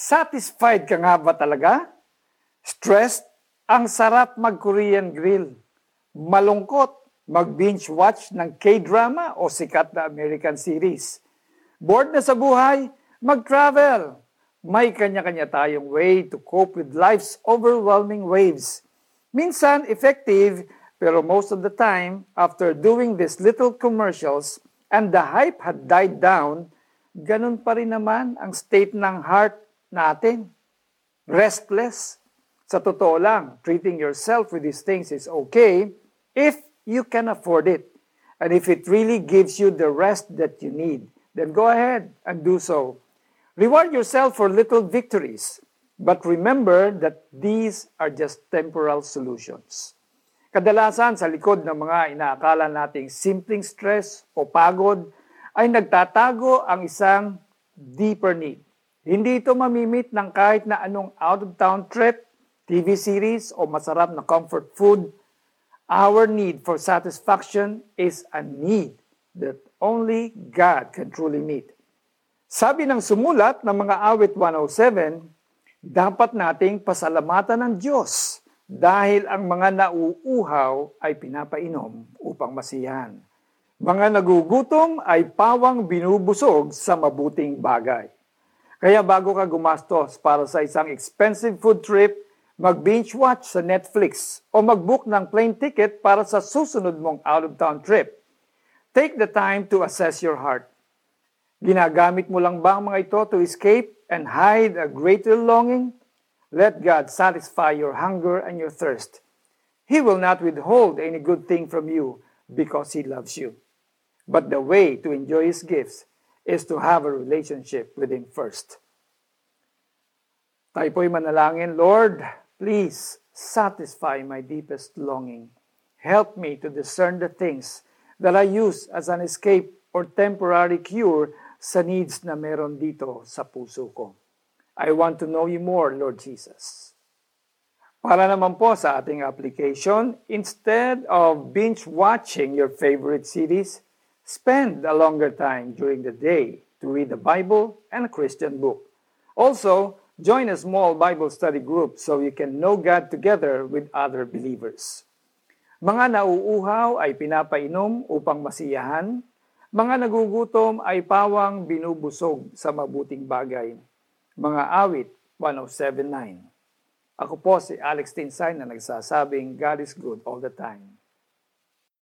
Satisfied ka nga ba talaga? Stressed? Ang sarap mag-Korean grill. Malungkot? Mag-binge watch ng K-drama o sikat na American series. Bored na sa buhay? Mag-travel. May kanya-kanya tayong way to cope with life's overwhelming waves. Minsan effective, pero most of the time, after doing these little commercials and the hype had died down, ganun pa rin naman ang state ng heart natin. Restless. Sa totoo lang, treating yourself with these things is okay if you can afford it. And if it really gives you the rest that you need, then go ahead and do so. Reward yourself for little victories. But remember that these are just temporal solutions. Kadalasan sa likod ng mga inaakala nating simpleng stress o pagod ay nagtatago ang isang deeper need. Hindi ito mamimit ng kahit na anong out-of-town trip, TV series o masarap na comfort food. Our need for satisfaction is a need that only God can truly meet. Sabi ng sumulat ng mga awit 107, dapat nating pasalamatan ng Diyos dahil ang mga nauuhaw ay pinapainom upang masiyahan. Mga nagugutom ay pawang binubusog sa mabuting bagay. Kaya bago ka gumastos para sa isang expensive food trip, mag-binge watch sa Netflix o mag-book ng plane ticket para sa susunod mong out-of-town trip, take the time to assess your heart. Ginagamit mo lang ba ang mga ito to escape and hide a greater longing? Let God satisfy your hunger and your thirst. He will not withhold any good thing from you because He loves you. But the way to enjoy His gifts is to have a relationship with Him first. Tayo po'y manalangin, Lord, please satisfy my deepest longing. Help me to discern the things that I use as an escape or temporary cure sa needs na meron dito sa puso ko. I want to know you more, Lord Jesus. Para naman po sa ating application, instead of binge watching your favorite series, spend a longer time during the day to read the Bible and a Christian book. Also, join a small Bible study group so you can know God together with other believers. Mga nauuhaw ay pinapainom upang masiyahan. Mga nagugutom ay pawang binubusog sa mabuting bagay. Mga awit 107:9. Ako po si Alex Tinsay na nagsasabing God is good all the time.